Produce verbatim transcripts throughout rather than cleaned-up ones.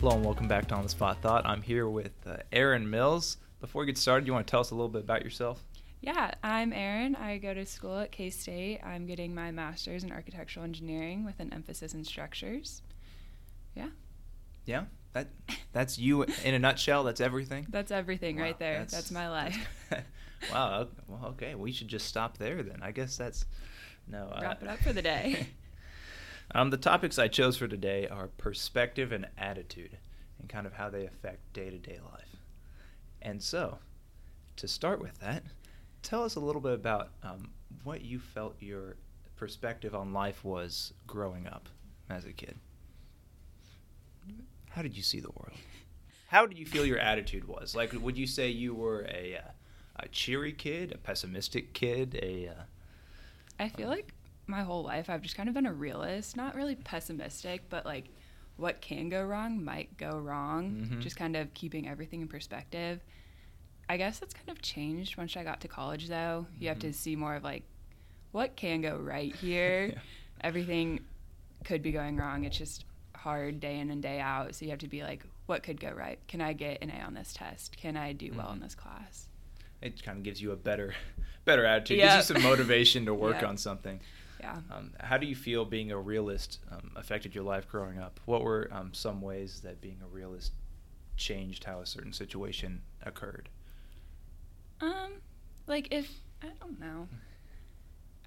Hello and welcome back to On the Spot Thought. I'm here with uh, Erin Mills. Before we get started, you want to tell us a little bit about yourself? Yeah, I'm Erin. I go to school at K-State. I'm getting my master's in architectural engineering with an emphasis in structures. Yeah. Yeah, that that's you in a nutshell. That's everything? That's everything wow, right there. That's, that's my life. That's, wow, well, okay. We should just stop there then. I guess that's... no. Wrap uh, it up for the day. Um, the topics I chose for today are perspective and attitude and kind of how they affect day-to-day life. And so, to start with that, tell us a little bit about um, what you felt your perspective on life was growing up as a kid. How did you see the world? How did you feel your attitude was? Like, would you say you were a, uh, a cheery kid, a pessimistic kid? A uh, I feel uh, like... my whole life I've just kind of been a realist, not really pessimistic, but like what can go wrong might go wrong. Mm-hmm. Just kind of keeping everything in perspective. I guess that's kind of changed once I got to college though. You mm-hmm. have to see more of like what can go right here. Yeah. Everything could be going wrong. It's just hard day in and day out, so you have to be like, what could go right? Can I get an A on this test? Can I do mm-hmm. well in this class? It kind of gives you a better better attitude. Yep. Gives you some motivation to work yep. on something. Yeah. Um, how do you feel being a realist um, affected your life growing up? What were um, some ways that being a realist changed how a certain situation occurred? Um, like if, I don't know.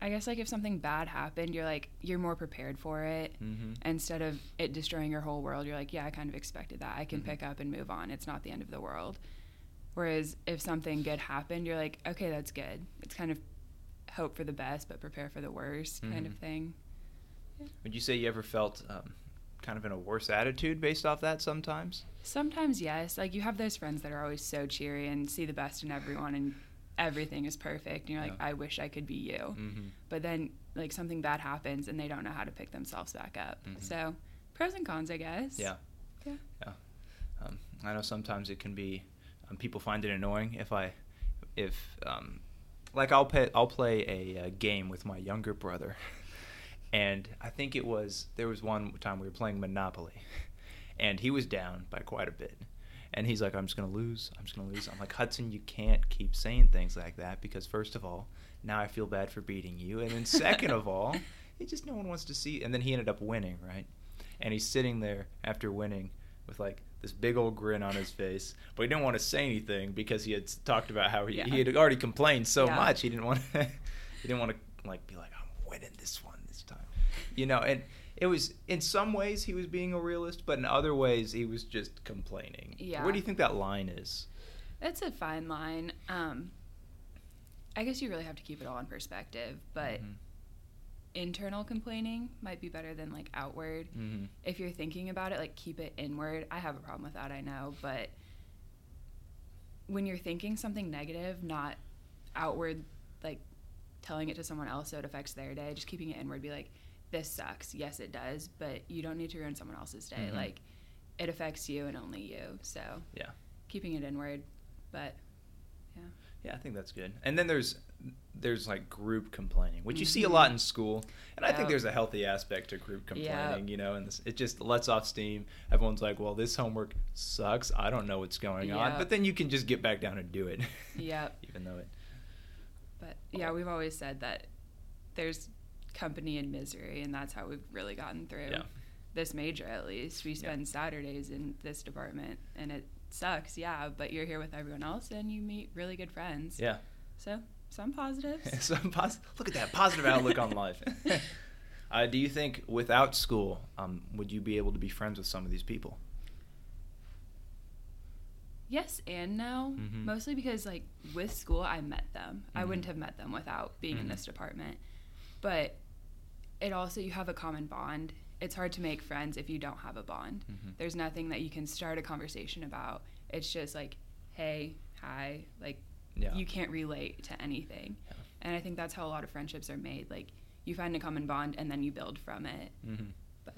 I guess like if something bad happened, you're like, you're more prepared for it. Mm-hmm. Instead of it destroying your whole world, you're like, yeah, I kind of expected that. I can mm-hmm. pick up and move on. It's not the end of the world. Whereas if something good happened, you're like, okay, that's good. It's kind of hope for the best but prepare for the worst kind mm-hmm. of thing. Yeah. Would you say you ever felt um, kind of in a worse attitude based off that sometimes? Sometimes, yes. Like you have those friends that are always so cheery and see the best in everyone and everything is perfect. And you're like, yeah. I wish I could be you. Mm-hmm. But then like something bad happens and they don't know how to pick themselves back up. Mm-hmm. So pros and cons, I guess. Yeah. Yeah. Yeah. Um, I know sometimes it can be, um, people find it annoying if I, if, um, Like I'll play, I'll play a, a game with my younger brother, and I think it was there was one time we were playing Monopoly, and he was down by quite a bit, and he's like, "I'm just gonna lose, I'm just gonna lose." I'm like, "Hudson, you can't keep saying things like that because first of all, now I feel bad for beating you, and then second of all, it just no one wants to see." And then he ended up winning, right? And he's sitting there after winning with like this big old grin on his face, but he didn't want to say anything because he had talked about how he, yeah. he had already complained so yeah. much. He didn't want to, he didn't want to like be like, I'm winning this one this time, you know. And it was in some ways he was being a realist, but in other ways he was just complaining. Yeah. Where do you think that line is? That's a fine line. Um, I guess you really have to keep it all in perspective, but. Mm-hmm. Internal complaining might be better than like outward. Mm-hmm. If you're thinking about it, like keep it inward. I have a problem with that, I know, but when you're thinking something negative, not outward, like telling it to someone else so it affects their day, just keeping it inward. Be like, this sucks. Yes, it does, but you don't need to ruin someone else's day. Mm-hmm. Like it affects you and only you. So yeah, keeping it inward, but yeah. Yeah, I think that's good. And then there's there's like group complaining, which you mm-hmm. see a lot in school. And yep. I think there's a healthy aspect to group complaining, yep. you know, and this, it just lets off steam. Everyone's like, well, this homework sucks. I don't know what's going yep. on. But then you can just get back down and do it. Yep. Even though it. But yeah, we've always said that there's company in misery, and that's how we've really gotten through yeah. this major, at least. We spend yep. Saturdays in this department, and it sucks, yeah, but you're here with everyone else, and you meet really good friends. Yeah. So... some positives. Some pos- Look at that positive outlook on life. Uh, do you think without school, um, would you be able to be friends with some of these people? Yes and no. Mm-hmm. Mostly because, like, with school, I met them. Mm-hmm. I wouldn't have met them without being mm-hmm. in this department. But it also, you have a common bond. It's hard to make friends if you don't have a bond. Mm-hmm. There's nothing that you can start a conversation about. It's just like, hey, hi, like, yeah. You can't relate to anything. Yeah. And I think that's how a lot of friendships are made. Like, you find a common bond, and then you build from it. Mm-hmm. But,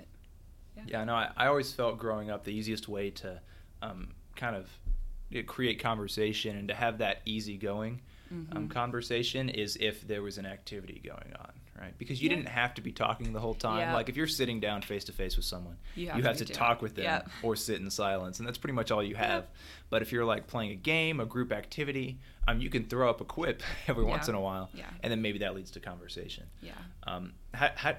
yeah. Yeah, no, I, I always felt growing up the easiest way to um, kind of create conversation and to have that easygoing mm-hmm. um, conversation is if there was an activity going on, right? Because you yeah. didn't have to be talking the whole time. Yeah. Like if you're sitting down face to face with someone, you have you to, have to talk with them yeah. or sit in silence, and that's pretty much all you have. Yeah. But if you're like playing a game, a group activity, um, you can throw up a quip every yeah. once in a while, yeah. and then maybe that leads to conversation. Yeah. Um, how, how,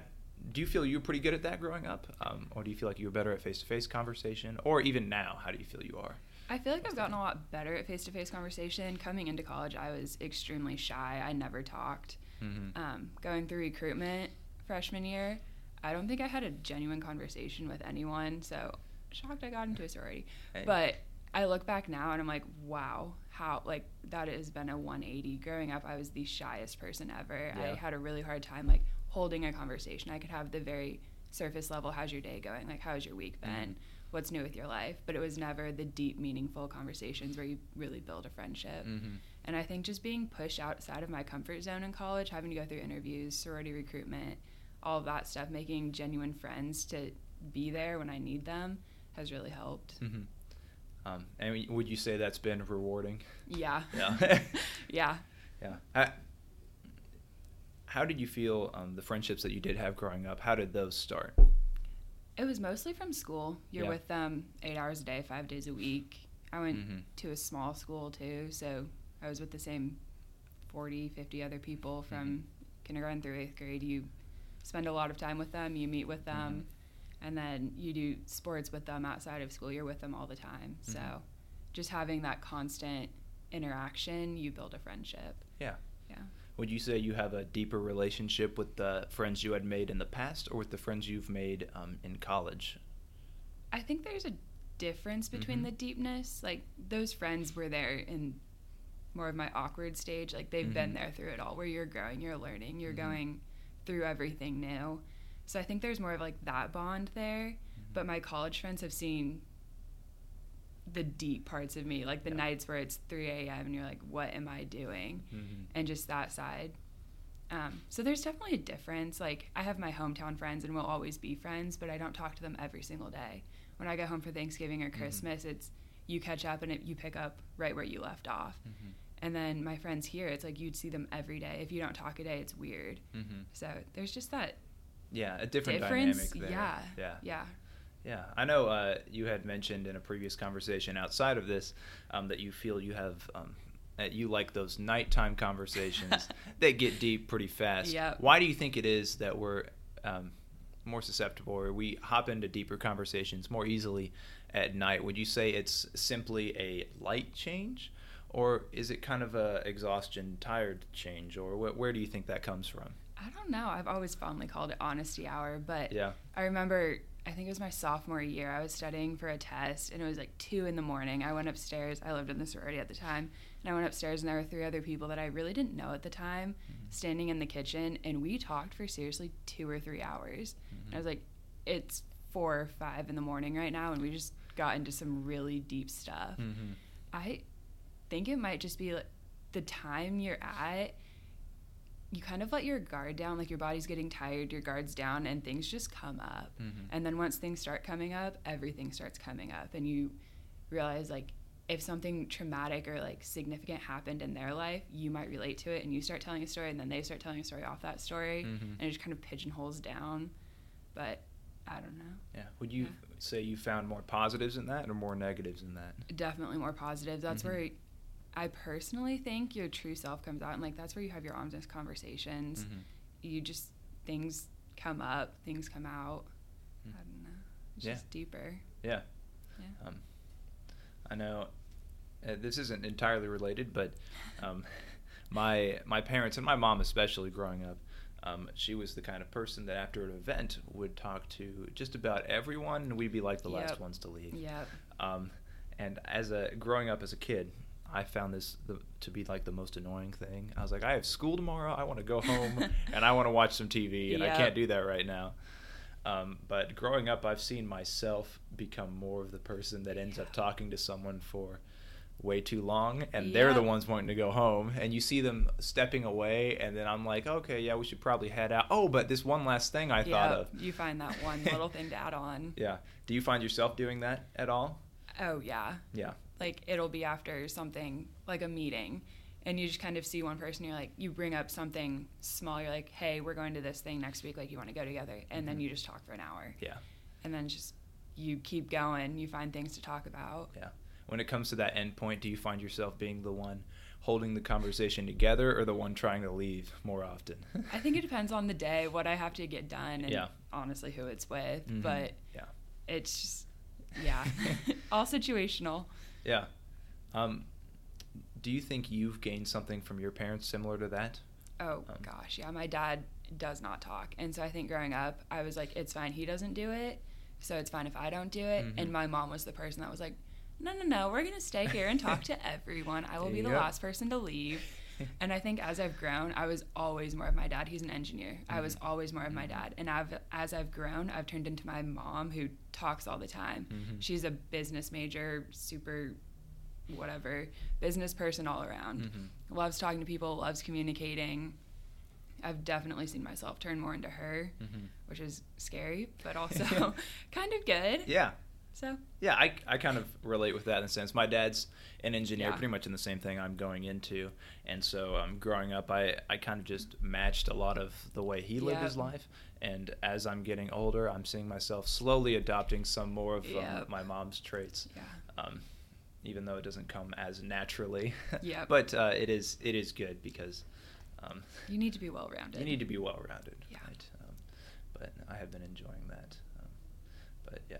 do you feel you were pretty good at that growing up, um, or do you feel like you were better at face to face conversation, or even now, how do you feel you are? I feel like I've gotten a lot better at face-to-face conversation. Coming into college, I was extremely shy. I never talked. Mm-hmm. Um, going through recruitment freshman year, I don't think I had a genuine conversation with anyone, so shocked I got into a sorority. Hey. But I look back now, and I'm like, wow, how like that has been a one eighty. Growing up, I was the shyest person ever. Yeah. I had a really hard time like holding a conversation. I could have the very surface level, how's your day going? Like, how's your week been? Mm-hmm. What's new with your life? But it was never the deep, meaningful conversations where you really build a friendship. Mm-hmm. And I think just being pushed outside of my comfort zone in college, having to go through interviews, sorority recruitment, all of that stuff, making genuine friends to be there when I need them has really helped. Mm-hmm. Um, and would you say that's been rewarding? Yeah. Yeah. yeah. Yeah. I, how did you feel um, the friendships that you did have growing up, how did those start? It was mostly from school. You're yeah. with them eight hours a day, five days a week. I went mm-hmm. to a small school, too, so I was with the same forty, fifty other people from mm-hmm. kindergarten through eighth grade. You spend a lot of time with them. You meet with them, mm-hmm. and then you do sports with them outside of school. You're with them all the time. Mm-hmm. So just having that constant interaction, you build a friendship. Yeah. Yeah. Would you say you have a deeper relationship with the friends you had made in the past or with the friends you've made um, in college? I think there's a difference between mm-hmm. the deepness. Like, those friends were there in more of my awkward stage. Like, they've mm-hmm. been there through it all, where you're growing, you're learning, you're mm-hmm. going through everything new. So I think there's more of, like, that bond there. Mm-hmm. But my college friends have seen the deep parts of me, like the yeah. nights where it's three a.m. and you're like, what am I doing? Mm-hmm. And just that side. Um, so there's definitely a difference. Like, I have my hometown friends and we'll always be friends, but I don't talk to them every single day. When I go home for Thanksgiving or Christmas, mm-hmm. it's you catch up and it, you pick up right where you left off. Mm-hmm. And then my friends here, it's like you'd see them every day. If you don't talk a day, it's weird. Mm-hmm. So there's just that yeah, a different difference. Dynamic there. Yeah, yeah, yeah. Yeah, I know uh, you had mentioned in a previous conversation outside of this um, that you feel you have, um, that you like those nighttime conversations that get deep pretty fast. Yep. Why do you think it is that we're um, more susceptible or we hop into deeper conversations more easily at night? Would you say it's simply a light change or is it kind of a exhaustion, tired change or wh- where do you think that comes from? I don't know. I've always fondly called it honesty hour, but yeah. I remember... I think it was my sophomore year. I was studying for a test, and it was like two in the morning. I went upstairs. I lived in the sorority at the time, and I went upstairs, and there were three other people that I really didn't know at the time mm-hmm. standing in the kitchen, and we talked for seriously two or three hours. Mm-hmm. And I was like, it's four or five in the morning right now, and we just got into some really deep stuff. Mm-hmm. I think it might just be like the time you're at. You kind of let your guard down, like your body's getting tired, your guard's down, and things just come up. Mm-hmm. And then once things start coming up, everything starts coming up. And you realize, like, if something traumatic or, like, significant happened in their life, you might relate to it, and you start telling a story, and then they start telling a story off that story, mm-hmm. and it just kind of pigeonholes down. But I don't know. Yeah. Would you yeah. say you found more positives in that or more negatives in that? Definitely more positives. That's mm-hmm. where... I personally think your true self comes out, and like that's where you have your honest conversations. Mm-hmm. You just things come up, things come out. Mm-hmm. I don't know. It's yeah. just deeper. Yeah. Yeah. Um, I know uh, this isn't entirely related, but um, my my parents and my mom especially growing up, um, she was the kind of person that after an event would talk to just about everyone, and we'd be like the yep. last ones to leave. Yeah. Um, and as a growing up as a kid. I found this the, to be like the most annoying thing. I was like, I have school tomorrow. I want to go home and I want to watch some T V and yep. I can't do that right now. Um, but growing up, I've seen myself become more of the person that ends yeah. up talking to someone for way too long and yeah. they're the ones wanting to go home and you see them stepping away and then I'm like, okay, yeah, we should probably head out. Oh, but this one last thing I yeah, thought of. You find that one little thing to add on. Yeah. Do you find yourself doing that at all? Oh, yeah. Yeah. Like, it'll be after something, like a meeting, and you just kind of see one person, you're like, you bring up something small, you're like, hey, we're going to this thing next week, like, you want to go together? And mm-hmm. then you just talk for an hour. Yeah. And then just, you keep going, you find things to talk about. Yeah. When it comes to that end point, do you find yourself being the one holding the conversation together or the one trying to leave more often? I think it depends on the day, what I have to get done, and yeah. honestly who it's with. Mm-hmm. But yeah. it's just, yeah, all situational. Yeah. Um, do you think you've gained something from your parents similar to that? Oh, um, gosh, yeah. My dad does not talk. And so I think growing up, I was like, it's fine, he doesn't do it, so it's fine if I don't do it. Mm-hmm. And my mom was the person that was like, no, no, no, we're going to stay here and talk to everyone. I will be the yep. last person to leave. And I think as I've grown, I was always more of my dad. He's an engineer. Mm-hmm. I was always more of my dad. And I've as I've grown, I've turned into my mom, who talks all the time. Mm-hmm. She's a business major, super whatever, business person all around. Mm-hmm. Loves talking to people, loves communicating. I've definitely seen myself turn more into her, mm-hmm. which is scary, but also kind of good. Yeah. So. Yeah, I, I kind of relate with that in a sense. My dad's an engineer, yeah. pretty much in the same thing I'm going into. And so um, growing up, I, I kind of just matched a lot of the way he lived yeah. his life. And as I'm getting older, I'm seeing myself slowly adopting some more of yep. um, my mom's traits, yeah. um, even though it doesn't come as naturally. Yep. But uh, it is it is good because... Um, you need to be well-rounded. You need to be well-rounded. Yeah. Right? Um, but I have been enjoying that. Um, but yeah,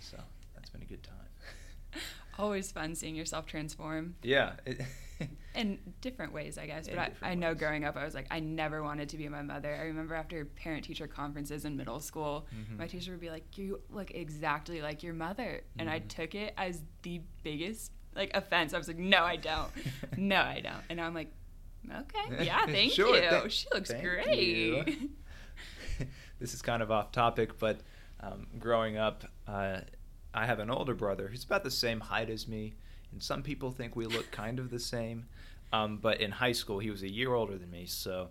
so... It's been a good time. Always fun seeing yourself transform. Yeah. In different ways, I guess. But I, I know growing up, I was like, I never wanted to be my mother. I remember after parent-teacher conferences in middle school, mm-hmm. my teacher would be like, you look exactly like your mother. And mm-hmm. I took it as the biggest, like, offense. I was like, no, I don't. No, I don't. And I'm like, okay, yeah, thank sure, you. Th- she looks great. This is kind of off topic, but um, growing up, uh, I have an older brother who's about the same height as me, and some people think we look kind of the same. Um, but in high school, he was a year older than me, so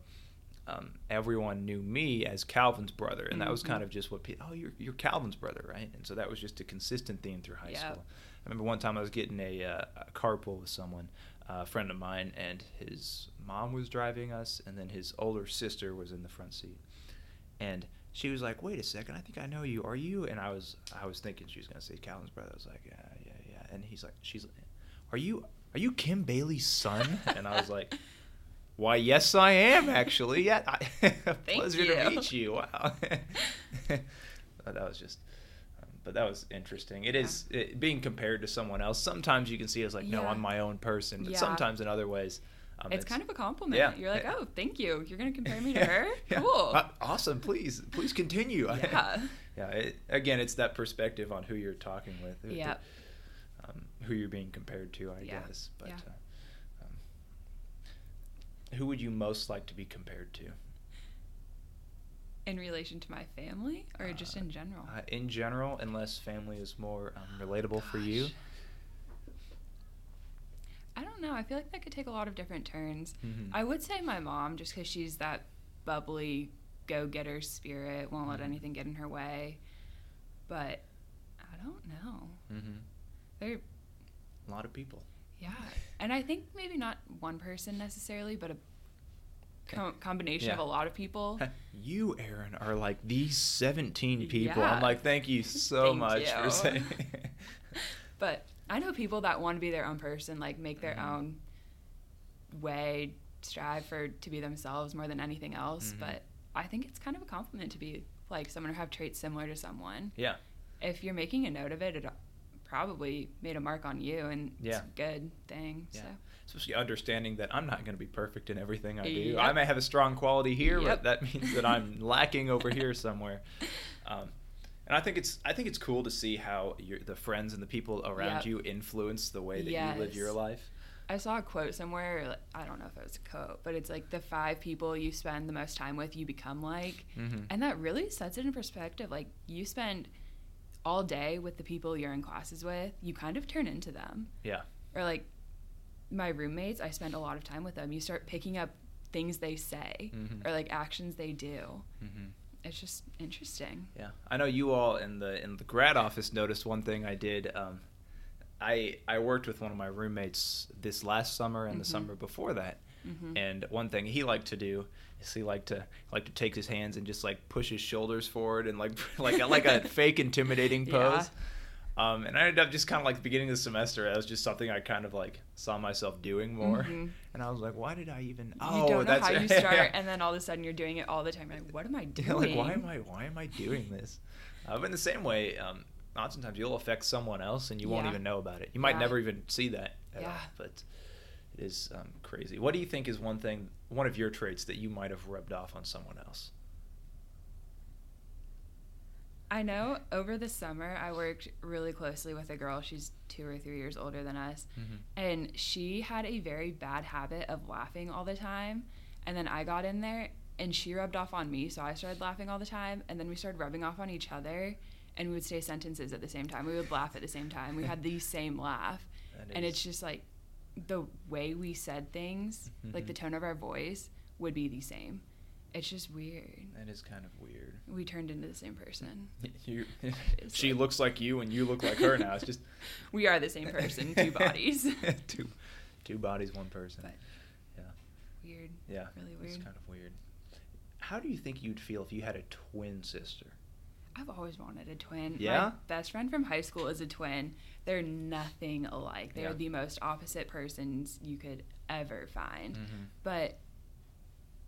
um, everyone knew me as Calvin's brother, and mm-hmm. that was kind of just what people, oh, you're, you're Calvin's brother, right? And so that was just a consistent theme through high yeah. school. I remember one time I was getting a, uh, a carpool with someone, a friend of mine, and his mom was driving us, and then his older sister was in the front seat. And she was like, wait a second, I think I know you. Are you? And I was I was thinking she was going to say Calvin's brother. I was like, yeah, yeah, yeah. And he's like, she's like, are you are you Kim Bailey's son? And I was like, why, yes, I am, actually. Yeah, I, pleasure you. to meet you. Wow. But that was just, um, but that was interesting. It yeah. is, it, being compared to someone else, sometimes you can see it as like, yeah. no, I'm my own person. But yeah. sometimes in other ways. Um, it's, it's kind of a compliment. Yeah. You're like, oh, thank you. You're going to compare me to her? Yeah. Cool. Uh, awesome. Please. Please continue. Yeah. yeah. It, again, it's that perspective on who you're talking with. Yeah. The, um, who you're being compared to, I yeah. guess. But yeah. uh, um, who would you most like to be compared to? In relation to my family or uh, just in general? Uh, in general, unless family is more um, relatable oh, for you. I don't know. I feel like that could take a lot of different turns. Mm-hmm. I would say my mom, just because she's that bubbly, go-getter spirit, won't let mm-hmm. anything get in her way. But I don't know. Mm-hmm. They're a lot of people. Yeah. And I think maybe not one person necessarily, but a com- combination yeah. of a lot of people. You, Erin, are like these seventeen people. Yeah. I'm like, thank you so thank much you. for saying But... I know people that want to be their own person, like make their mm-hmm. own way, strive for to be themselves more than anything else. Mm-hmm. But I think it's kind of a compliment to be like someone or have traits similar to someone. Yeah. If you're making a note of it, it probably made a mark on you, and yeah. it's a good thing. Yeah. So. Especially understanding that I'm not going to be perfect in everything I do. Yep. I may have a strong quality here, yep. but that means that I'm lacking over here somewhere. Um, And I think it's I think it's cool to see how your, the friends and the people around yep. you influence the way that yes. you live your life. I saw a quote somewhere. I don't know if it was a quote, but it's like the five people you spend the most time with, you become like. Mm-hmm. And that really sets it in perspective. Like you spend all day with the people you're in classes with. You kind of turn into them. Yeah. Or like my roommates, I spend a lot of time with them. You start picking up things they say mm-hmm. or like actions they do. Mm-hmm. It's just interesting. Yeah, I know you all in the in the grad office noticed one thing I did. Um, I I worked with one of my roommates this last summer and mm-hmm. the summer before that. Mm-hmm. And one thing he liked to do is he liked to like to take his hands and just like push his shoulders forward and like like like a fake intimidating pose. Yeah. Um, and I ended up just kind of like the beginning of the semester, that was just something I kind of like saw myself doing more. Mm-hmm. And I was like, why did I even? Oh, you don't know that's how you start, yeah. And then all of a sudden you're doing it all the time. You're like, what am I doing? Yeah, like why am I why am I doing this? Uh, but in the same way, um, oftentimes you'll affect someone else and you yeah. won't even know about it. You might yeah. never even see that. At yeah, all, but. Is um, crazy. What do you think is one thing, one of your traits that you might have rubbed off on someone else? I know over the summer I worked really closely with a girl. She's two or three years older than us. Mm-hmm. And she had a very bad habit of laughing all the time. And then I got in there and she rubbed off on me. So I started laughing all the time. And then we started rubbing off on each other. And we would say sentences at the same time. We would laugh at the same time. We had the same laugh. That and is... it's just like, the way we said things, mm-hmm. like the tone of our voice, would be the same. It's just weird. That is kind of weird. We turned into the same person. You, she like, looks like you, and you look like her now. It's just we are the same person, two bodies. two, two bodies, one person. But yeah. Weird. Yeah. Really weird. It's kind of weird. How do you think you'd feel if you had a twin sister? I've always wanted a twin. Yeah? My best friend from high school is a twin. They're nothing alike. They're yeah. the most opposite persons you could ever find. Mm-hmm. But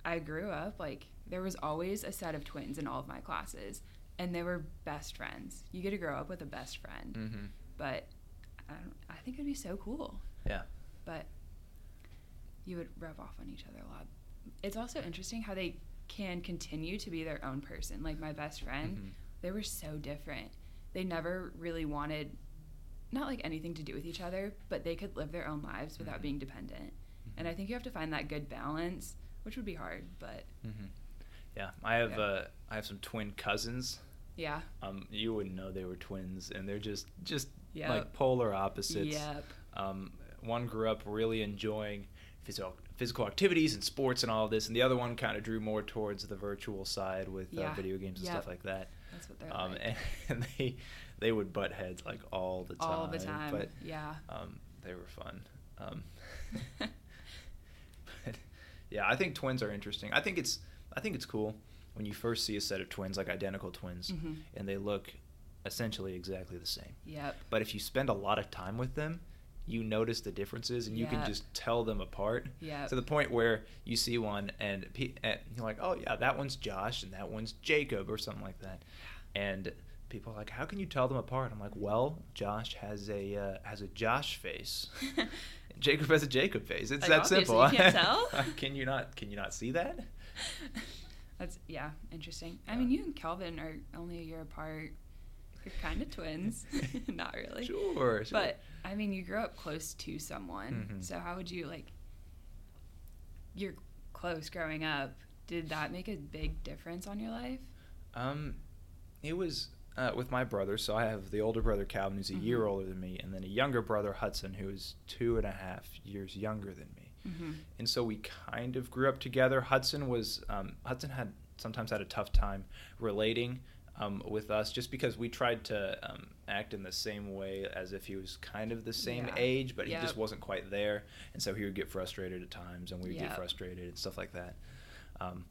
I grew up, like, there was always a set of twins in all of my classes, and they were best friends. You get to grow up with a best friend. Mm-hmm. But I, don't, I think it would be so cool. Yeah. But you would rub off on each other a lot. It's also interesting how they can continue to be their own person. Like, my best friend... Mm-hmm. They were so different. They never really wanted, not like anything to do with each other, but they could live their own lives without mm-hmm. being dependent. Mm-hmm. And I think you have to find that good balance, which would be hard, but. Mm-hmm. Yeah, I have yeah. Uh, I have some twin cousins. Yeah. Um, you wouldn't know they were twins, and they're just just yep. like polar opposites. Yep. Um, one grew up really enjoying physical physical activities and sports and all this, and the other one kind of drew more towards the virtual side with yeah. uh, video games and yep. stuff like that. That's what they're um, like. And, and they they would butt heads like all the time. All the time, but, yeah. Um, they were fun. Um, but yeah, I think twins are interesting. I think it's I think it's cool when you first see a set of twins, like identical twins, mm-hmm. and they look essentially exactly the same. Yep. But if you spend a lot of time with them, you notice the differences and yep. you can just tell them apart. Yep. To the point where you see one and, and you're like, oh yeah, that one's Josh and that one's Jacob or something like that. And people are like, how can you tell them apart? I'm like, well, Josh has a uh, has a Josh face. Jacob has a Jacob face. It's like, that simple. You can't tell? can you not? Can you not see that? That's yeah, interesting. Yeah. I mean, you and Calvin are only a year apart. You're kind of twins. Not really. Sure, sure. But, I mean, you grew up close to someone. Mm-hmm. So how would you, like, you're close growing up. Did that make a big difference on your life? Um, it was uh, with my brother. So I have the older brother, Calvin, who's a mm-hmm. year older than me, and then a younger brother, Hudson, who is two and a half years younger than me. Mm-hmm. And so we kind of grew up together. Hudson was, um, Hudson had sometimes had a tough time relating Um, with us, just because we tried to um, act in the same way as if he was kind of the same yeah. age, but yep. he just wasn't quite there, and so he would get frustrated at times, and we would yep. get frustrated and stuff like that. Um,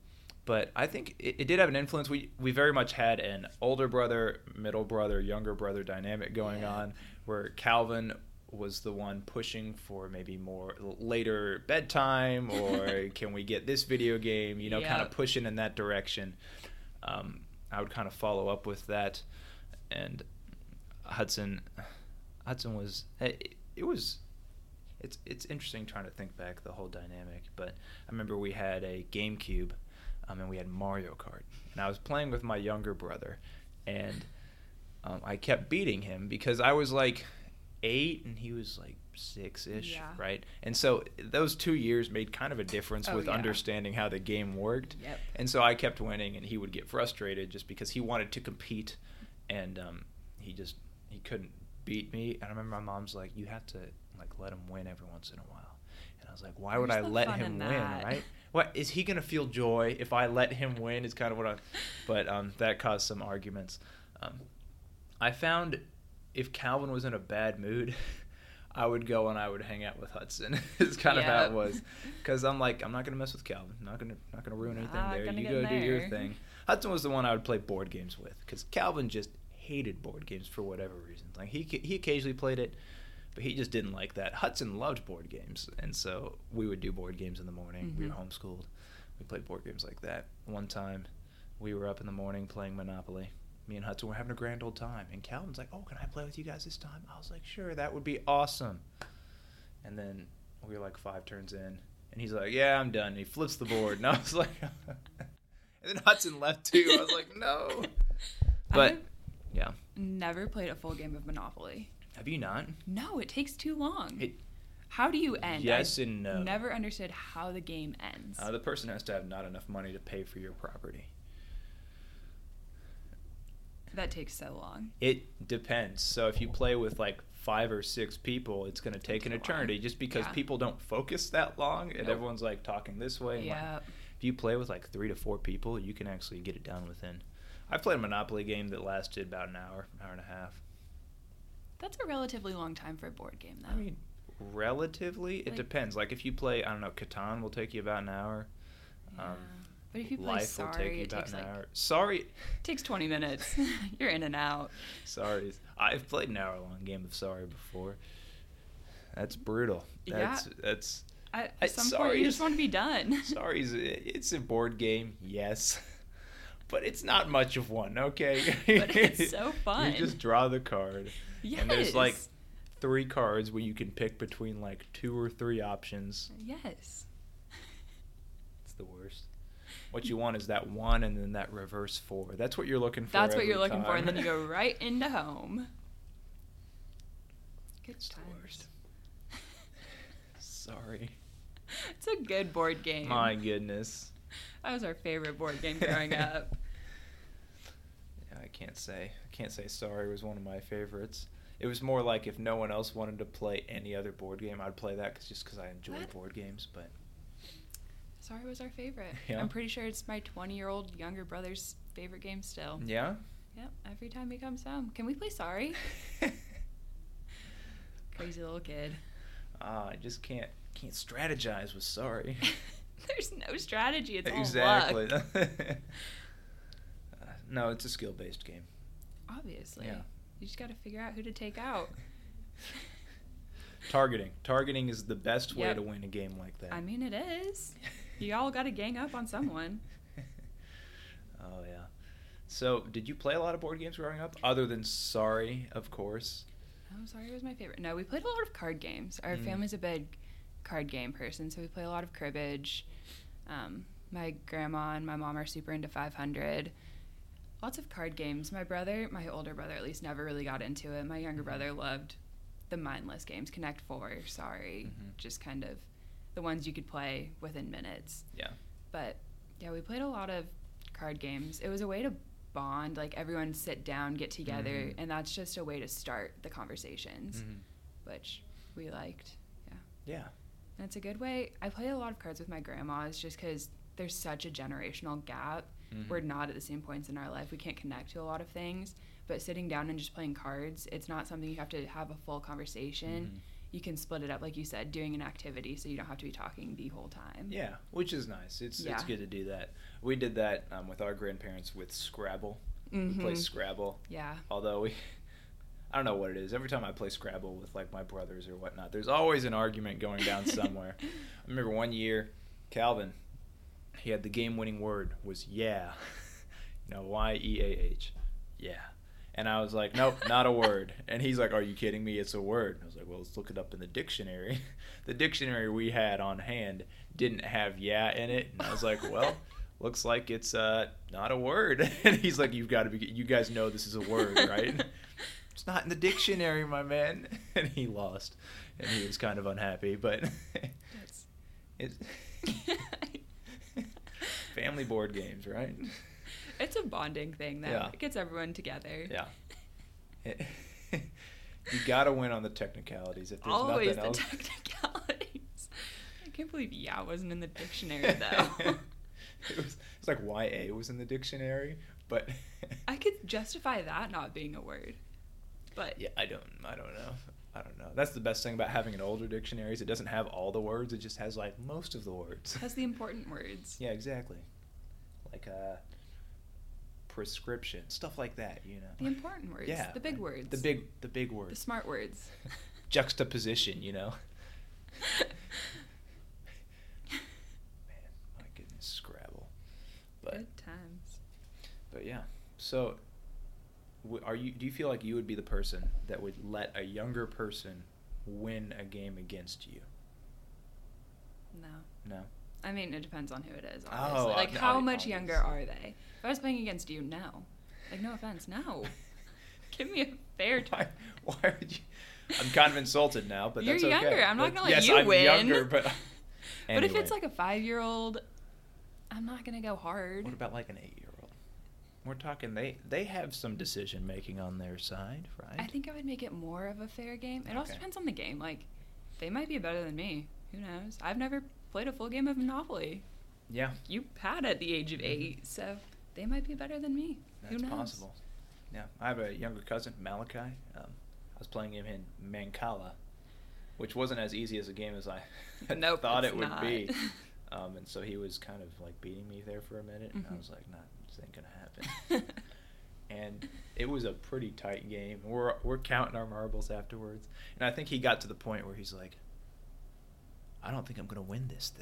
but I think it, it did have an influence. We we very much had an older brother, middle brother, younger brother dynamic going yeah. on, where Calvin was the one pushing for maybe more later bedtime, or can we get this video game, you know, yep. kind of pushing in that direction. Um I would kind of follow up with that, and Hudson, Hudson was it, it was, it's it's interesting trying to think back the whole dynamic. But I remember we had a GameCube, um, and we had Mario Kart, and I was playing with my younger brother, and um, I kept beating him because I was like eight and he was like six-ish, yeah. right? And so those two years made kind of a difference oh, with yeah. understanding how the game worked. Yep. And so I kept winning, and he would get frustrated just because he wanted to compete, and um, he just he couldn't beat me. And I remember my mom's like, "You have to like let him win every once in a while." And I was like, "Why There's would I let him win? Right? What is he gonna feel joy if I let him win?" Is kind of what I. But um, that caused some arguments. Um, I found if Calvin was in a bad mood. I would go and I would hang out with Hudson. Is kind yeah. of how it was, because I'm like, I'm not gonna mess with Calvin. I'm not gonna not gonna ruin anything not there. You go there. Do your thing. Hudson was the one I would play board games with, because Calvin just hated board games for whatever reason. Like he he occasionally played it, but he just didn't like that. Hudson loved board games, and so we would do board games in the morning. Mm-hmm. We were homeschooled. We played board games like that. One time, we were up in the morning playing Monopoly. Me and Hudson were having a grand old time, and Calvin's like, "Oh, can I play with you guys this time?" I was like, "Sure, that would be awesome." And then we were like five turns in, and he's like, "Yeah, I'm done." And he flips the board, and I was like, and then Hudson left too. I was like, "No," but I've yeah, never played a full game of Monopoly. Have you not? No, it takes too long. It, how do you end? Yes I've and no. Never understood how the game ends. Uh, the person has to have not enough money to pay for your property. That takes so long. It depends. So if you play with like five or six people, it's going to take an eternity long. Just because yeah. people don't focus that long and nope. everyone's like talking this way. Yeah. Like, if you play with like three to four people, you can actually get it done within. I played a Monopoly game that lasted about an hour, hour and a half. That's a relatively long time for a board game, though. I mean, relatively? Like, it depends. Like if you play, I don't know, Catan will take you about an hour. Yeah. Um, But if you play Life Sorry, take it takes like... Hour. Sorry. It takes twenty minutes. You're in and out. Sorry. I've played an hour-long game of Sorry before. That's brutal. That's, yeah. That's... At I, some sorry. point, you just want to be done. Sorry. It's a board game, yes. But it's not much of one, okay? But it's so fun. You just draw the card. Yes. And there's, like, three cards where you can pick between, like, two or three options. Yes. It's the worst. What you want is that one and then that reverse four. That's what you're looking for. That's what you're looking time. for, and then you go right into home. Good it's times. The worst. Sorry. It's a good board game. My goodness. That was our favorite board game growing up. Yeah, I can't say. I can't say Sorry was one of my favorites. It was more like if no one else wanted to play any other board game, I'd play that cause, just because I enjoy what? board games, but... Sorry was our favorite. Yeah. I'm pretty sure it's my twenty-year-old younger brother's favorite game still. Yeah? Yep, every time he comes home. Can we play Sorry? Crazy little kid. Uh, I just can't can't strategize with Sorry. There's no strategy. It's exactly. all luck. Exactly. uh, no, it's a skill-based game. Obviously. Yeah. You just got to figure out who to take out. Targeting. Targeting is the best way yep. to win a game like that. I mean, it is. You all got to gang up on someone. Oh, yeah. So, did you play a lot of board games growing up? Other than Sorry, of course. Oh, Sorry was my favorite. No, we played a lot of card games. Our mm. family's a big card game person, so we play a lot of Cribbage. Um, my grandma and my mom are super into five hundred. Lots of card games. My brother, my older brother at least, never really got into it. My younger brother loved the mindless games, Connect Four, Sorry, mm-hmm. just kind of the ones you could play within minutes. Yeah. But, yeah, we played a lot of card games. It was a way to bond, like everyone sit down, get together, mm-hmm. and that's just a way to start the conversations, mm-hmm. which we liked. Yeah. Yeah. And it's a good way. I play a lot of cards with my grandmas just because there's such a generational gap. Mm-hmm. We're not at the same points in our life. We can't connect to a lot of things. But sitting down and just playing cards, it's not something you have to have a full conversation. Mm-hmm. You can split it up, like you said, doing an activity so you don't have to be talking the whole time. Yeah, which is nice. It's yeah. it's good to do that. We did that um, with our grandparents with Scrabble. Mm-hmm. We play Scrabble. Yeah. Although we, I don't know what it is. Every time I play Scrabble with like my brothers or whatnot, there's always an argument going down somewhere. I remember one year, Calvin, he had the game-winning word was yeah. You know, Y E A H. Yeah. And I was like, nope, not a word. And he's like, are you kidding me? It's a word. And I was like, well, let's look it up in the dictionary. The dictionary we had on hand didn't have yeah in it. And I was like, well, looks like it's uh, not a word. And he's like, you've got to be, you guys know this is a word, right? It's not in the dictionary, my man. And he lost. And he was kind of unhappy. But That's... it's family board games, right? It's a bonding thing that yeah. gets everyone together. Yeah. It, you gotta win on the technicalities if there's Always nothing the else. Always the technicalities. I can't believe yeah wasn't in the dictionary though. It was it's like Y A was in the dictionary, but I could justify that not being a word. But yeah, I don't, I don't know. I don't know. That's the best thing about having an older dictionary is it doesn't have all the words. It just has like most of the words. It has the important words. Yeah, exactly. Like uh, prescription, stuff like that. You know, the important words. Yeah, the big words. The big, the big words. The smart words. Juxtaposition. You know. Man, my goodness, Scrabble. But, good times. But yeah, so. Are you? Do you feel like you would be the person that would let a younger person win a game against you? No. No? I mean, it depends on who it is, obviously. Oh, like, no, how I, much obviously. Younger are they? If I was playing against you, no. Like, no offense, no. Give me a fair time. Why, why would you? I'm kind of insulted now, but you're that's okay. You're younger. I'm not going to let yes, you I'm win. Yes, I'm younger, but... Anyway. But if it's like a five-year-old, I'm not going to go hard. What about like an eight-year-old? We're talking they, they have some decision-making on their side, right? I think I would make it more of a fair game. It okay. also depends on the game. Like, they might be better than me. Who knows? I've never played a full game of Monopoly. Yeah. You had at the age of eight, so they might be better than me. That's Who knows? Possible. Yeah. I have a younger cousin, Malachi. Um, I was playing him in Mancala, which wasn't as easy as a game as I nope, thought it would not. be. Um, and so he was kind of, like, beating me there for a minute, and mm-hmm. I was like, not... This ain't gonna happen. And it was a pretty tight game. We're we're counting our marbles afterwards, and I think he got to the point where he's like, "I don't think I'm gonna win this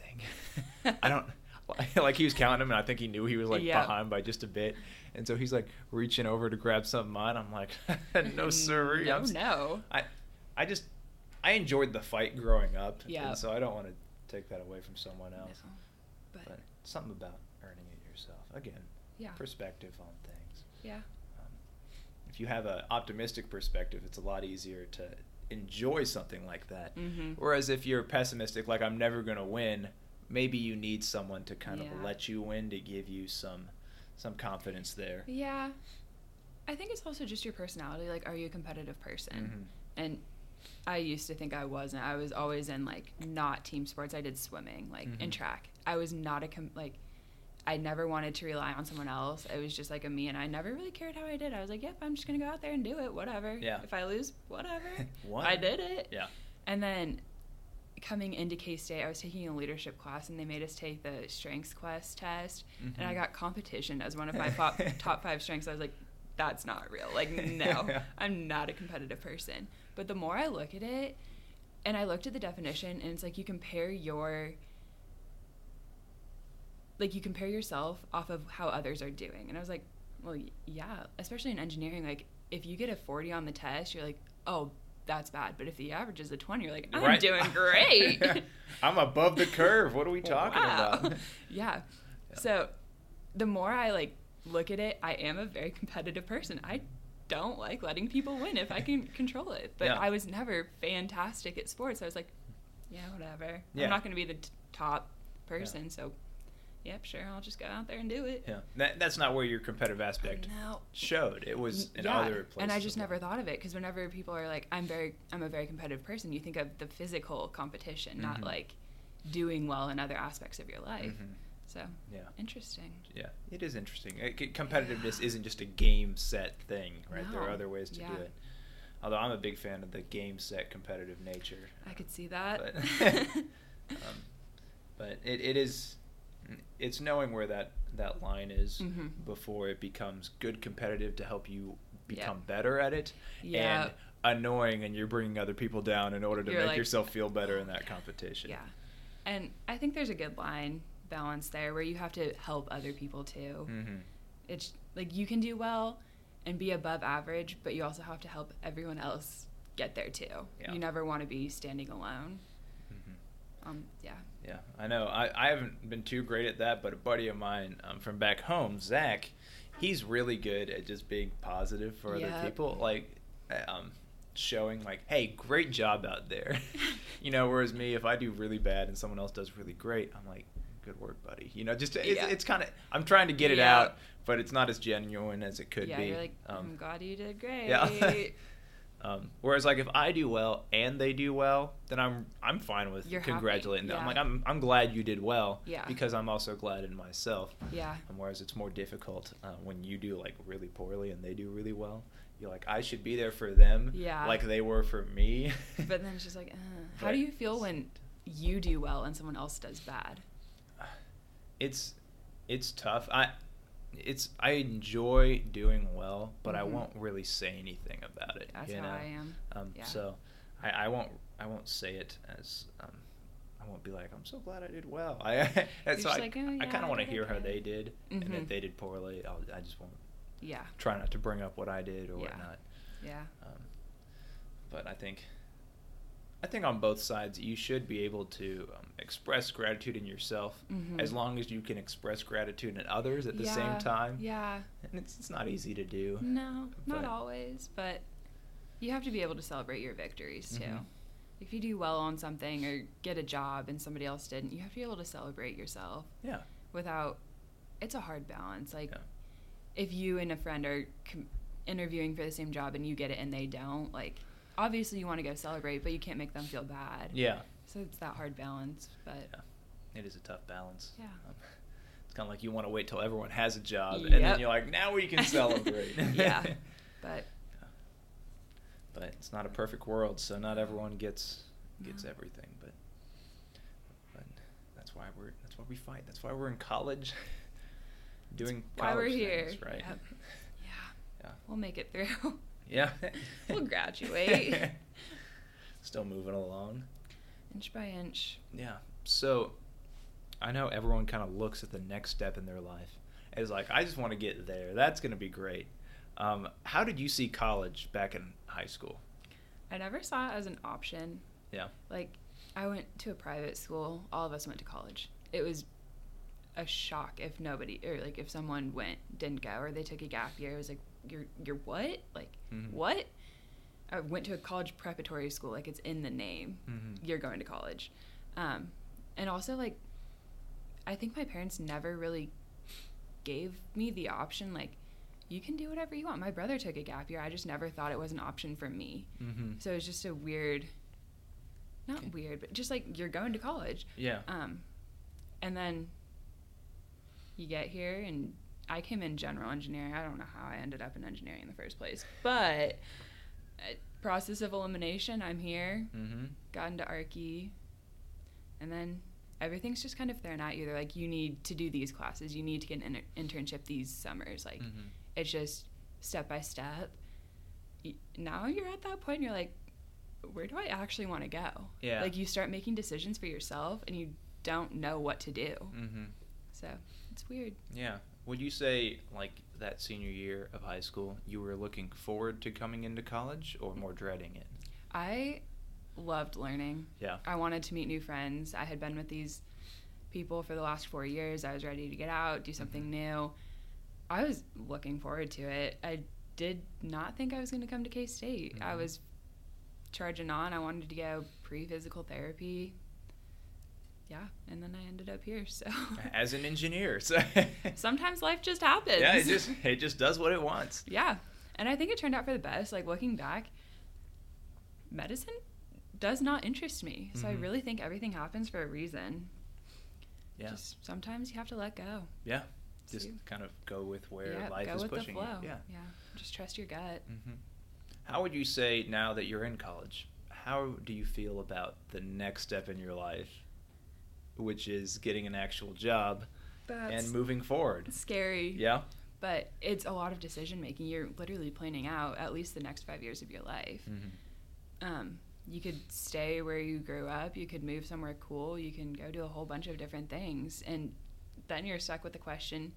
thing." I don't like he was counting them, and I think he knew he was like yeah. behind by just a bit, and so he's like reaching over to grab something mine. I'm like, "No, sir, no, I'm, no." I I just I enjoyed the fight growing up, yeah. and so I don't want to take that away from someone else. No, but, but something about earning it yourself again. Yeah. Perspective on things. Yeah. Um, if you have an optimistic perspective, it's a lot easier to enjoy something like that. Mm-hmm. Whereas if you're pessimistic, like I'm never going to win, maybe you need someone to kind yeah. of let you win to give you some some confidence there. Yeah. I think it's also just your personality. Like, are you a competitive person? Mm-hmm. And I used to think I wasn't. I was always in, like, not team sports. I did swimming, like, mm-hmm. and track. I was not a, com- like... I never wanted to rely on someone else. It was just like a me, and I never really cared how I did. I was like, yep, I'm just going to go out there and do it, whatever. Yeah. If I lose, whatever. What? I did it. Yeah. And then coming into K-State, I was taking a leadership class, and they made us take the Strengths Quest test, mm-hmm. and I got competition as one of my pop, top five strengths. I was like, that's not real. Like, no, yeah. I'm not a competitive person. But the more I look at it, and I looked at the definition, and it's like you compare your... Like, you compare yourself off of how others are doing. And I was like, well, yeah, especially in engineering. Like, if you get a forty on the test, you're like, oh, that's bad. But if the average is a twenty, you're like, I'm right. doing great. I'm above the curve. What are we talking wow. about? Yeah. yeah. So the more I, like, look at it, I am a very competitive person. I don't like letting people win if I can control it. But yeah. I was never fantastic at sports. I was like, yeah, whatever. Yeah. I'm not going to be the t- top person, yeah. so... Yep, sure, I'll just go out there and do it. Yeah, that, that's not where your competitive aspect no. showed. It was in yeah. other places. And I just never thought of it, because whenever people are like, I'm very, I'm a very competitive person, you think of the physical competition, mm-hmm. not like doing well in other aspects of your life. Mm-hmm. So, yeah. interesting. Yeah, it is interesting. It, competitiveness yeah. isn't just a game set thing, right? No. There are other ways to yeah. do it. Although I'm a big fan of the game set competitive nature. I could see that. But, um, but it, it is... It's knowing where that, that line is mm-hmm. before it becomes good competitive to help you become yep. better at it yep. and annoying, and you're bringing other people down in order to you're make like, yourself feel better in that competition. Yeah. And I think there's a good line balance there where you have to help other people too. Mm-hmm. It's like you can do well and be above average, but you also have to help everyone else get there too. Yeah. You never want to be standing alone. Mm-hmm. Um, yeah. Yeah, I know. I, I haven't been too great at that, but a buddy of mine um, from back home, Zach, he's really good at just being positive for yep. other people, like um, showing like, hey, great job out there. You know, whereas me, if I do really bad and someone else does really great, I'm like, good work, buddy. You know, just it's, yeah. it's kind of, I'm trying to get it yeah. out, but it's not as genuine as it could yeah, be. Yeah, you're like, um, I'm glad you did great. Yeah. Um, whereas, like, if I do well and they do well, then I'm I'm fine with You're congratulating happy. them. Yeah. I'm like, I'm I'm glad you did well yeah. because I'm also glad in myself. Yeah. Um, whereas it's more difficult uh, when you do, like, really poorly and they do really well. you're like, I should be there for them, yeah, like they were for me. But then it's just like, uh, how but, do you feel when you do well and someone else does bad? It's it's tough. I it's I enjoy doing well, but mm-hmm. I won't really say anything about it. That's you know? how I am. Um, yeah. So I, I won't I won't say it as um, I won't be like, I'm so glad I did well. I that's so I, like, oh, yeah, I kind of want to hear how they did, mm-hmm. and if they did poorly, I'll, I just won't. Yeah. Try not to bring up what I did or yeah. whatnot. Yeah. Um, but I think, I think on both sides, you should be able to um, express gratitude in yourself, mm-hmm. as long as you can express gratitude in others at the yeah. same time. Yeah. And it's it's not easy to do. No, but, not always. But you have to be able to celebrate your victories too. Mm-hmm. If you do well on something or get a job and somebody else didn't, you have to be able to celebrate yourself. Yeah. Without, it's a hard balance. Like. Yeah. If you and a friend are com- interviewing for the same job and you get it and they don't, like, obviously you want to go celebrate, but you can't make them feel bad. Yeah. So it's that hard balance, but... Yeah. It is a tough balance. Yeah. Um, it's kind of like you want to wait till everyone has a job, yep. and then you're like, now we can celebrate. yeah. But... Yeah. But it's not a perfect world, so not everyone gets gets no. everything, but, but that's why we're that's why we fight. That's why we're in college. Doing college why we're here. Things, right? Yep. Yeah. Yeah. We'll make it through. Yeah. We'll graduate. Still moving along. Inch by inch. Yeah. So I know everyone kind of looks at the next step in their life as like, I just want to get there. That's going to be great. Um, how did you see college back in high school? I never saw it as an option. Yeah. Like, I went to a private school. All of us went to college. It was a shock if nobody or like if someone went didn't go or they took a gap year. It was like, you're you're what? Like mm-hmm. what? I went to a college preparatory school, like it's in the name. Mm-hmm. You're going to college. Um and also, like, I think my parents never really gave me the option, like, you can do whatever you want. My brother took a gap year. I just never thought it was an option for me. Mm-hmm. So it was just a weird not okay. weird, but just like, you're going to college. Yeah. Um and then you get here, and I came in general engineering. I don't know how I ended up in engineering in the first place, but uh, process of elimination, I'm here, mm-hmm. got into A R C-E, and then everything's just kind of thrown at you. They're like, you need to do these classes. You need to get an inter- internship these summers. Like, mm-hmm. it's just step by step. Now you're at that point, and you're like, where do I actually want to go? Yeah. Like, you start making decisions for yourself, and you don't know what to do. Mm-hmm. So it's weird. Yeah. Would you say, like, that senior year of high school, you were looking forward to coming into college or more dreading it? I loved learning. Yeah. I wanted to meet new friends. I had been with these people for the last four years. I was ready to get out, do something mm-hmm. new. I was looking forward to it. I did not think I was going to come to K-State. Mm-hmm. I was charging on. I wanted to go pre-physical therapy. Yeah, and then I ended up here, so. As an engineer, so. Sometimes life just happens. Yeah, it just it just does what it wants. Yeah, and I think it turned out for the best. Like, looking back, medicine does not interest me, so mm-hmm. I really think everything happens for a reason. Yeah. Just sometimes you have to let go. Yeah, just so, kind of go with where yeah, life is pushing you. Yeah, yeah. Just trust your gut. Mm-hmm. How would you say, now that you're in college, how do you feel about the next step in your life? Which is getting an actual job That's and moving forward. Scary. Yeah. But it's a lot of decision making. You're literally planning out at least the next five years of your life. Mm-hmm. Um, you could stay where you grew up. You could move somewhere cool. You can go do a whole bunch of different things. And then you're stuck with the question,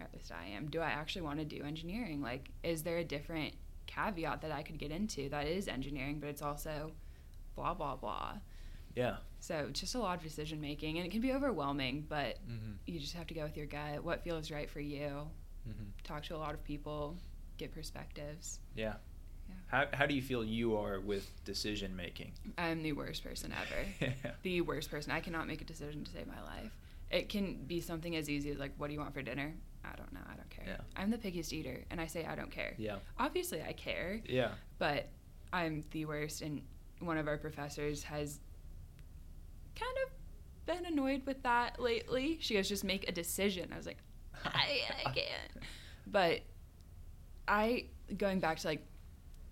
or at least I am, do I actually want to do engineering? Like, is there a different caveat that I could get into that is engineering, but it's also blah, blah, blah. Yeah. So just a lot of decision making, and it can be overwhelming, but mm-hmm. you just have to go with your gut, what feels right for you, mm-hmm. talk to a lot of people, get perspectives. Yeah. yeah. How how do you feel you are with decision making? I'm the worst person ever. yeah. The worst person. I cannot make a decision to save my life. It can be something as easy as, like, what do you want for dinner? I don't know. I don't care. Yeah. I'm the pickiest eater, and I say I don't care. Yeah. Obviously I care. Yeah. But I'm the worst, and one of our professors has kind of been annoyed with that lately. She goes, just make a decision. I was like, I, I can't. But I, going back to, like,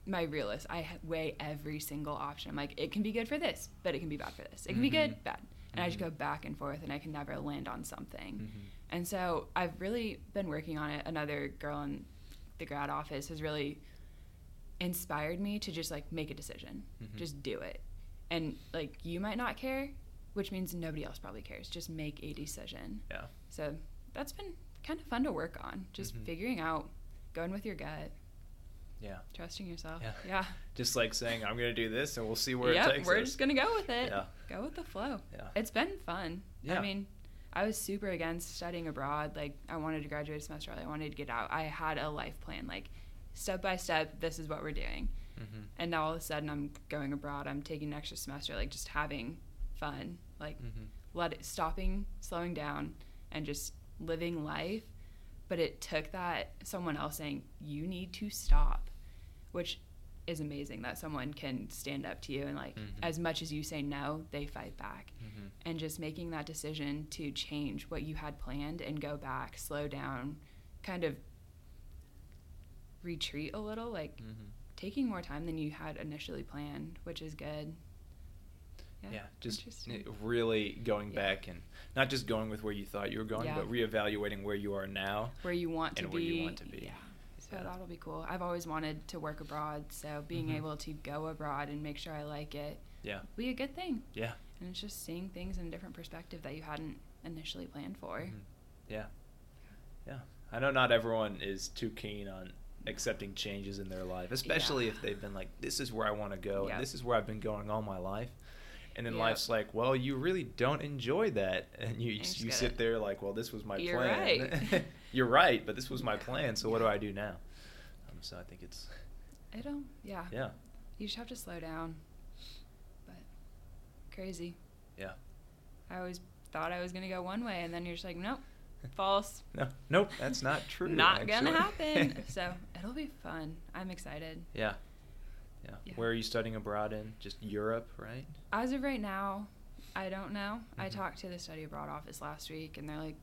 my real list, I weigh every single option. I'm like, it can be good for this, but it can be bad for this. It can mm-hmm. be good, bad. And mm-hmm. I just go back and forth, and I can never land on something. Mm-hmm. And so I've really been working on it. Another girl in the grad office has really inspired me to just, like, make a decision. Mm-hmm. Just do it. And, like, you might not care, which means nobody else probably cares. Just make a decision. Yeah. So that's been kind of fun to work on, just mm-hmm. figuring out, going with your gut. Yeah. Trusting yourself. Yeah. yeah. Just like saying, I'm going to do this, and we'll see where yep, it takes us. Yeah, we're just going to go with it. Yeah. Go with the flow. Yeah. It's been fun. Yeah. I mean, I was super against studying abroad. Like, I wanted to graduate a semester early. I wanted to get out. I had a life plan. Like, step by step, this is what we're doing. Mm-hmm. And now all of a sudden, I'm going abroad. I'm taking an extra semester, like, just having fun. Like, mm-hmm. let it, stopping, slowing down, and just living life. But it took that someone else saying, you need to stop, which is amazing that someone can stand up to you. And, like, mm-hmm. as much as you say no, they fight back. Mm-hmm. And just making that decision to change what you had planned and go back, slow down, kind of retreat a little, like mm-hmm. taking more time than you had initially planned, which is good. Yeah, yeah, just really going yeah. back and not just going with where you thought you were going, yeah. but reevaluating where you are now, where you want to and be, and where you want to be. Yeah, so yeah. that'll be cool. I've always wanted to work abroad, so being mm-hmm. able to go abroad and make sure I like it, yeah, will be a good thing. Yeah, and it's just seeing things in a different perspective that you hadn't initially planned for. Mm-hmm. Yeah, yeah. I know not everyone is too keen on accepting changes in their life, especially yeah. if they've been like, "This is where I want to go, yeah. and this is where I've been going all my life." And then yep. life's like, well, you really don't enjoy that. And you and you sit it. there like, well, this was my You're plan. Right. You're right, but this was my plan, so what do I do now? Um, so I think it's... I don't, yeah. Yeah. You just have to slow down. But crazy. Yeah. I always thought I was going to go one way, and then you're just like, nope, false. no, Nope, that's not true. Not going to happen. So it'll be fun. I'm excited. Yeah. Yeah. yeah. Where are you studying abroad in? Just Europe, right? As of right now, I don't know. Mm-hmm. I talked to the study abroad office last week, and they're like,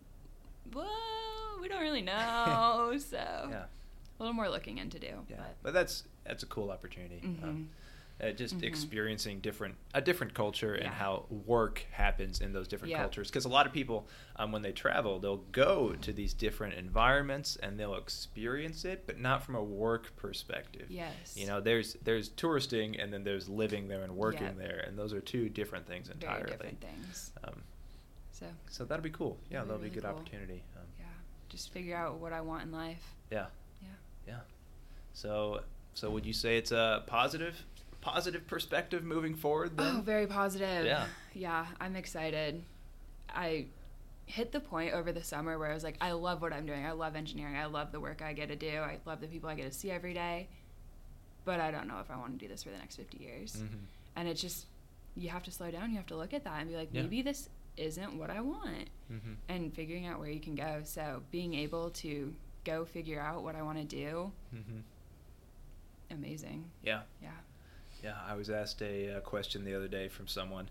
"Whoa, we don't really know." So yeah. a little more looking into do. Yeah. But. but that's that's a cool opportunity. Mm-hmm. Um, uh, just mm-hmm. experiencing different a different culture yeah. and how work happens in those different yeah. cultures. Because a lot of people, um, when they travel, they'll go to these different environments and they'll experience it, but not from a work perspective. Yes. You know, there's there's touristing, and then there's living there and working yep. there, and those are two different things entirely. Very different things. Um, so so that'll be cool. Yeah, that'll, that'll be, be really a good cool. opportunity. Um, yeah, just figure out what I want in life. Yeah. Yeah. Yeah. So so would you say it's a positive? Positive perspective moving forward then? Oh, very positive. Yeah. Yeah, I'm excited. I hit the point over the summer where I was like, I love what I'm doing. I love engineering. I love the work I get to do. I love the people I get to see every day. But I don't know if I want to do this for the next fifty years. Mm-hmm. And it's just, you have to slow down. You have to look at that and be like, yeah. maybe this isn't what I want. Mm-hmm. And figuring out where you can go. So being able to go figure out what I want to do, mm-hmm. amazing. Yeah. Yeah. Yeah, I was asked a uh, question the other day from someone.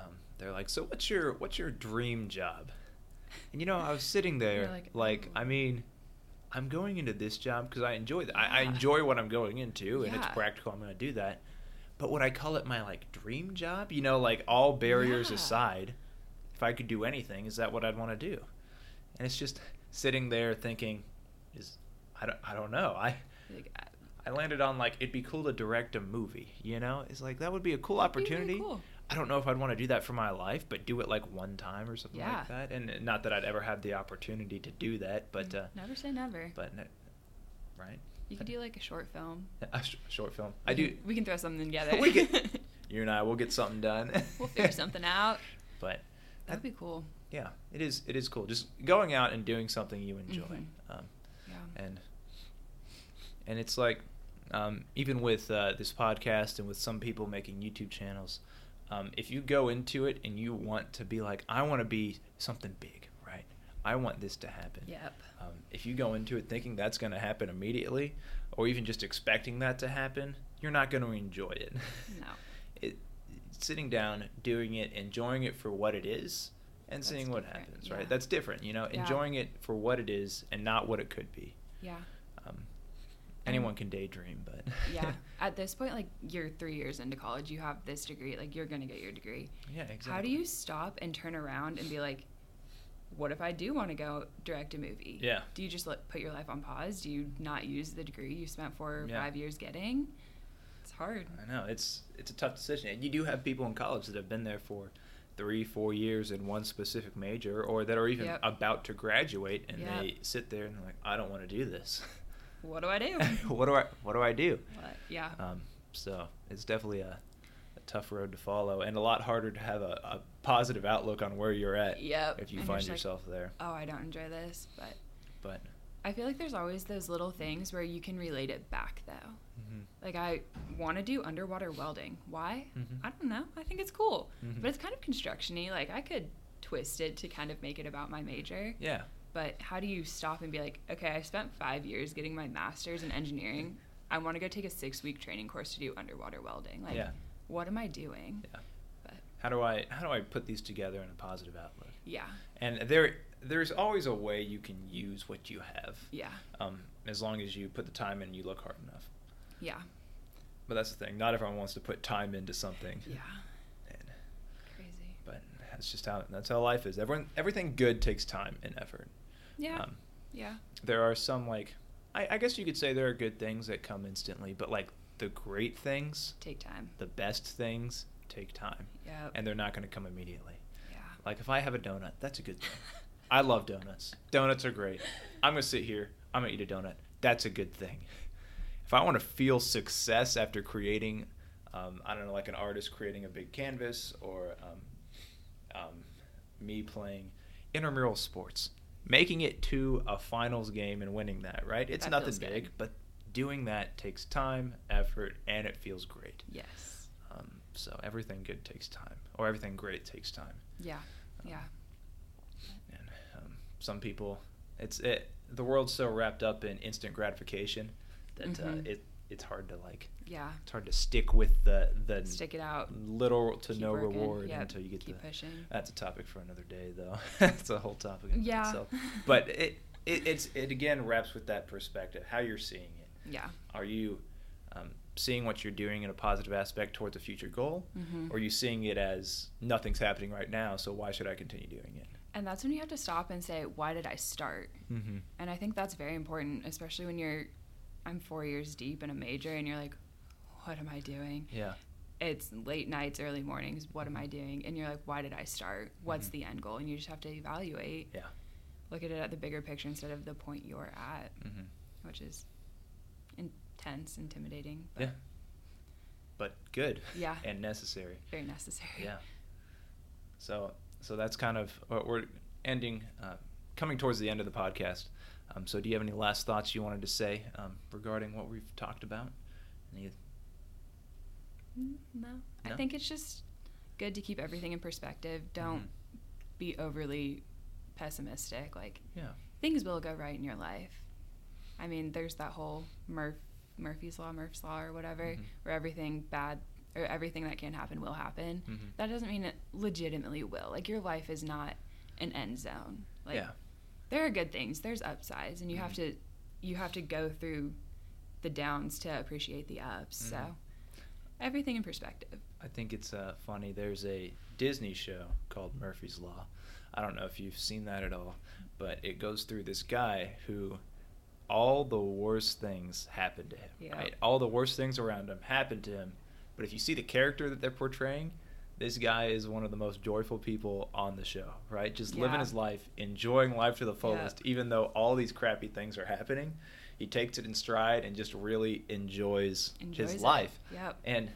Um, they're like, "So what's your what's your dream job?" And you know, I was sitting there like, like I mean, I'm going into this job because I enjoy that. Yeah. I, I enjoy what I'm going into, and yeah. it's practical. I'm going to do that. But would I call it my like dream job? You know, like all barriers yeah. aside, if I could do anything, is that what I'd want to do? And it's just sitting there thinking, is I don't I don't know I. Like, I I landed on, like, it'd be cool to direct a movie, you know? It's like, that would be a cool That'd opportunity. Really cool. I don't know if I'd want to do that for my life, but do it, like, one time or something yeah. like that. And not that I'd ever had the opportunity to do that, but... Uh, never say never. But, no, right? You could do, like, a short film. A sh- short film. We I do... Can, we can throw something together. we can, you and I, we'll get something done. We'll figure something out. But... That'd that, be cool. Yeah, it is It is cool. Just going out and doing something you enjoy. Mm-hmm. Um, yeah. And, and it's like... Um, even with uh, this podcast and with some people making YouTube channels, um, if you go into it and you want to be like, I want to be something big, right? I want this to happen. Yep. Um, if you go into it thinking that's going to happen immediately, or even just expecting that to happen, you're not going to enjoy it. No. it, sitting down, doing it, enjoying it for what it is, and that's seeing what different. happens, yeah. right? That's different, you know, yeah. enjoying it for what it is and not what it could be. Yeah. Um, anyone can daydream, but yeah, at this point, like, you're three years into college, you have this degree, like, you're gonna get your degree. Yeah, exactly. How do you stop and turn around and be like, what if I do want to go direct a movie? Yeah. Do you just let, put your life on pause? Do you not use the degree you spent four or yeah. five years getting? It's hard. I know. It's it's a tough decision. And you do have people in college that have been there for three, four years in one specific major, or that are even yep. about to graduate, and yep. they sit there and they're like, I don't want to do this. What do I do? what do I What do I do? What? Yeah. Um, so it's definitely a... tough road to follow, and a lot harder to have a, a positive outlook on where you're at yep. if you and find yourself like, there. Oh, I don't enjoy this, but but I feel like there's always those little things where you can relate it back, though. Mm-hmm. Like, I want to do underwater welding. Why? Mm-hmm. I don't know. I think it's cool, mm-hmm. but it's kind of construction-y. Like, I could twist it to kind of make it about my major. Yeah. But how do you stop and be like, okay, I spent five years getting my master's in engineering. I want to go take a six-week training course to do underwater welding. Like. Yeah. What am I doing? Yeah. But how do I how do I put these together in a positive outlook? Yeah. And there there's always a way you can use what you have. Yeah. Um, as long as you put the time in and you look hard enough. Yeah. But that's the thing. Not everyone wants to put time into something. Yeah. And, crazy. But that's just how that's how life is. Everyone everything good takes time and effort. Yeah. Um, yeah. There are some, like, I, I guess you could say there are good things that come instantly, but like. The great things take time. The best things take time. Yep. And they're not going to come immediately. Yeah. Like, if I have a donut, that's a good thing. I love donuts. Donuts are great. I'm going to sit here. I'm going to eat a donut. That's a good thing. If I want to feel success after creating, um, I don't know, like an artist creating a big canvas, or um, um, me playing intramural sports, making it to a finals game and winning that, right? It's that nothing big, but doing that takes time, effort, and it feels great. Yes. Um, so everything good takes time, or everything great takes time. Yeah, um, yeah. And um, some people, it's it. The world's so wrapped up in instant gratification that mm-hmm. uh, it it's hard to like. Yeah. It's hard to stick with the the stick it out. Little to keep no working. Reward yep. until you get keep the. Pushing. That's a topic for another day, though. That's a whole topic in yeah. itself. But it it it's it again wraps with that perspective, how you're seeing it. Yeah. Are you um, seeing what you're doing in a positive aspect towards a future goal? Mm-hmm. Or are you seeing it as nothing's happening right now, so why should I continue doing it? And that's when you have to stop and say, why did I start? Mm-hmm. And I think that's very important, especially when you're, I'm four years deep in a major, and you're like, what am I doing? Yeah. It's late nights, early mornings, what am I doing? And you're like, why did I start? What's mm-hmm. the end goal? And you just have to evaluate. Yeah. Look at it at the bigger picture instead of the point you're at, mm-hmm. which is... intense, intimidating. But yeah. But good. Yeah. And necessary. Very necessary. Yeah. So so that's kind of, we're ending, uh, coming towards the end of the podcast. Um, so do you have any last thoughts you wanted to say um, regarding what we've talked about? Any... No. I no? think it's just good to keep everything in perspective. Don't mm-hmm. be overly pessimistic. Like, yeah. things will go right in your life. I mean, there's that whole Murph, Murphy's Law, Murph's Law, or whatever, mm-hmm. where everything bad or everything that can happen will happen. Mm-hmm. That doesn't mean it legitimately will. Like, your life is not an end zone. Like, yeah. there are good things. There's upsides, and you mm-hmm. have to you have to go through the downs to appreciate the ups. Mm-hmm. So everything in perspective. I think it's uh, funny. There's a Disney show called Murphy's Law. I don't know if you've seen that at all, but it goes through this guy who. All the worst things happened to him, yeah. right? All the worst things around him happened to him. But if you see the character that they're portraying, this guy is one of the most joyful people on the show, right? Just yeah. living his life, enjoying life to the fullest, yeah. even though all these crappy things are happening. He takes it in stride and just really enjoys, enjoys his it. life. Yep. And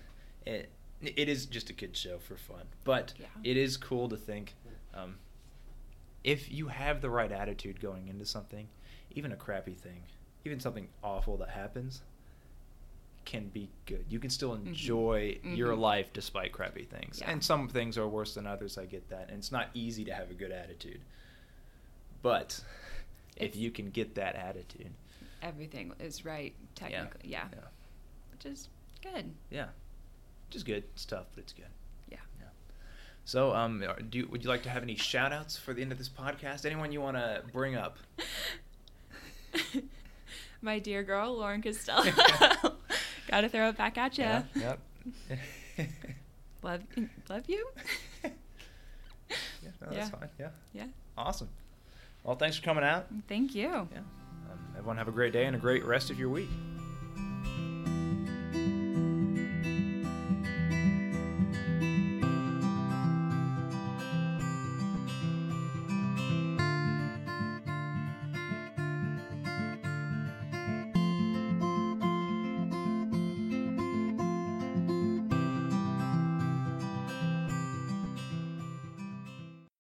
it, it is just a kid's show for fun. But yeah. it is cool to think um, if you have the right attitude going into something, even a crappy thing, even something awful that happens, can be good. You can still enjoy mm-hmm. your mm-hmm. life despite crappy things. Yeah. And some things are worse than others, I get that. And it's not easy to have a good attitude. But it's, if you can get that attitude. Everything is right, technically, yeah. yeah. yeah. Which is good. Yeah. Which is good. It's tough, but it's good. So, um, do you, would you like to have any shout-outs for the end of this podcast? Anyone you want to bring up? my dear girl, Lauren Costello. Got to throw it back at you. Yeah, yep. love, love you. yeah, no, that's yeah. fine. Yeah. Yeah. Awesome. Well, thanks for coming out. Thank you. Yeah. Um, everyone have a great day and a great rest of your week.